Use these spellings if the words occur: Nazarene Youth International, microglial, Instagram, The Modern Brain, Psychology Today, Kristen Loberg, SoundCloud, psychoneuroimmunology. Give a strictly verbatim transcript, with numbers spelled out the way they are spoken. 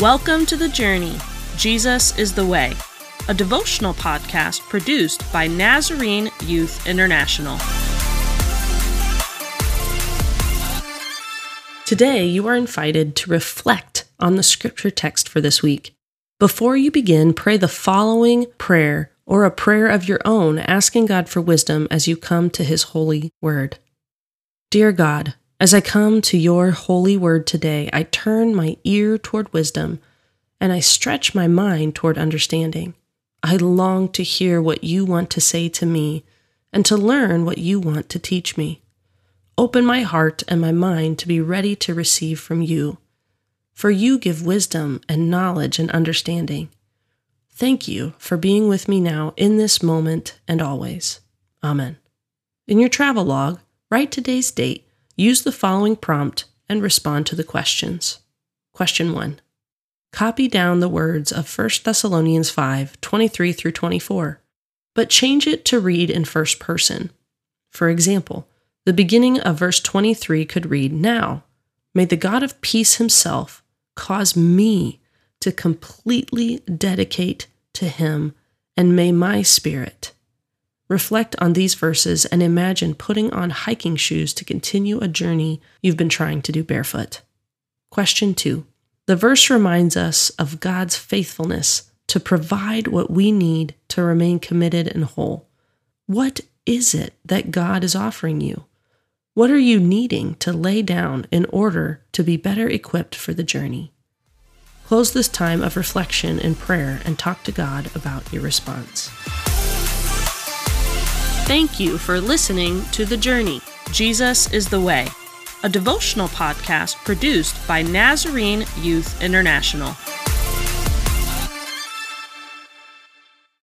Welcome to The Journey, Jesus is the Way, a devotional podcast produced by Nazarene Youth International. Today, you are invited to reflect on the scripture text for this week. Before you begin, pray the following prayer or a prayer of your own, asking God for wisdom as you come to His holy word. Dear God, as I come to your holy word today, I turn my ear toward wisdom, and I stretch my mind toward understanding. I long to hear what you want to say to me, and to learn what you want to teach me. Open my heart and my mind to be ready to receive from you, for you give wisdom and knowledge and understanding. Thank you for being with me now, in this moment, and always. Amen. In your travel log, write today's date, use the following prompt, and respond to the questions. Question one. Copy down the words of First Thessalonians five, twenty-three through twenty-four, but change it to read in first person. For example, the beginning of verse twenty-three could read, "Now, may the God of peace himself cause me to completely dedicate to him, and may my spirit..." Reflect on these verses and imagine putting on hiking shoes to continue a journey you've been trying to do barefoot. Question two. The verse reminds us of God's faithfulness to provide what we need to remain committed and whole. What is it that God is offering you? What are you needing to lay down in order to be better equipped for the journey? Close this time of reflection in prayer and talk to God about your response. Thank you for listening to The Journey, Jesus is the Way, a devotional podcast produced by Nazarene Youth International.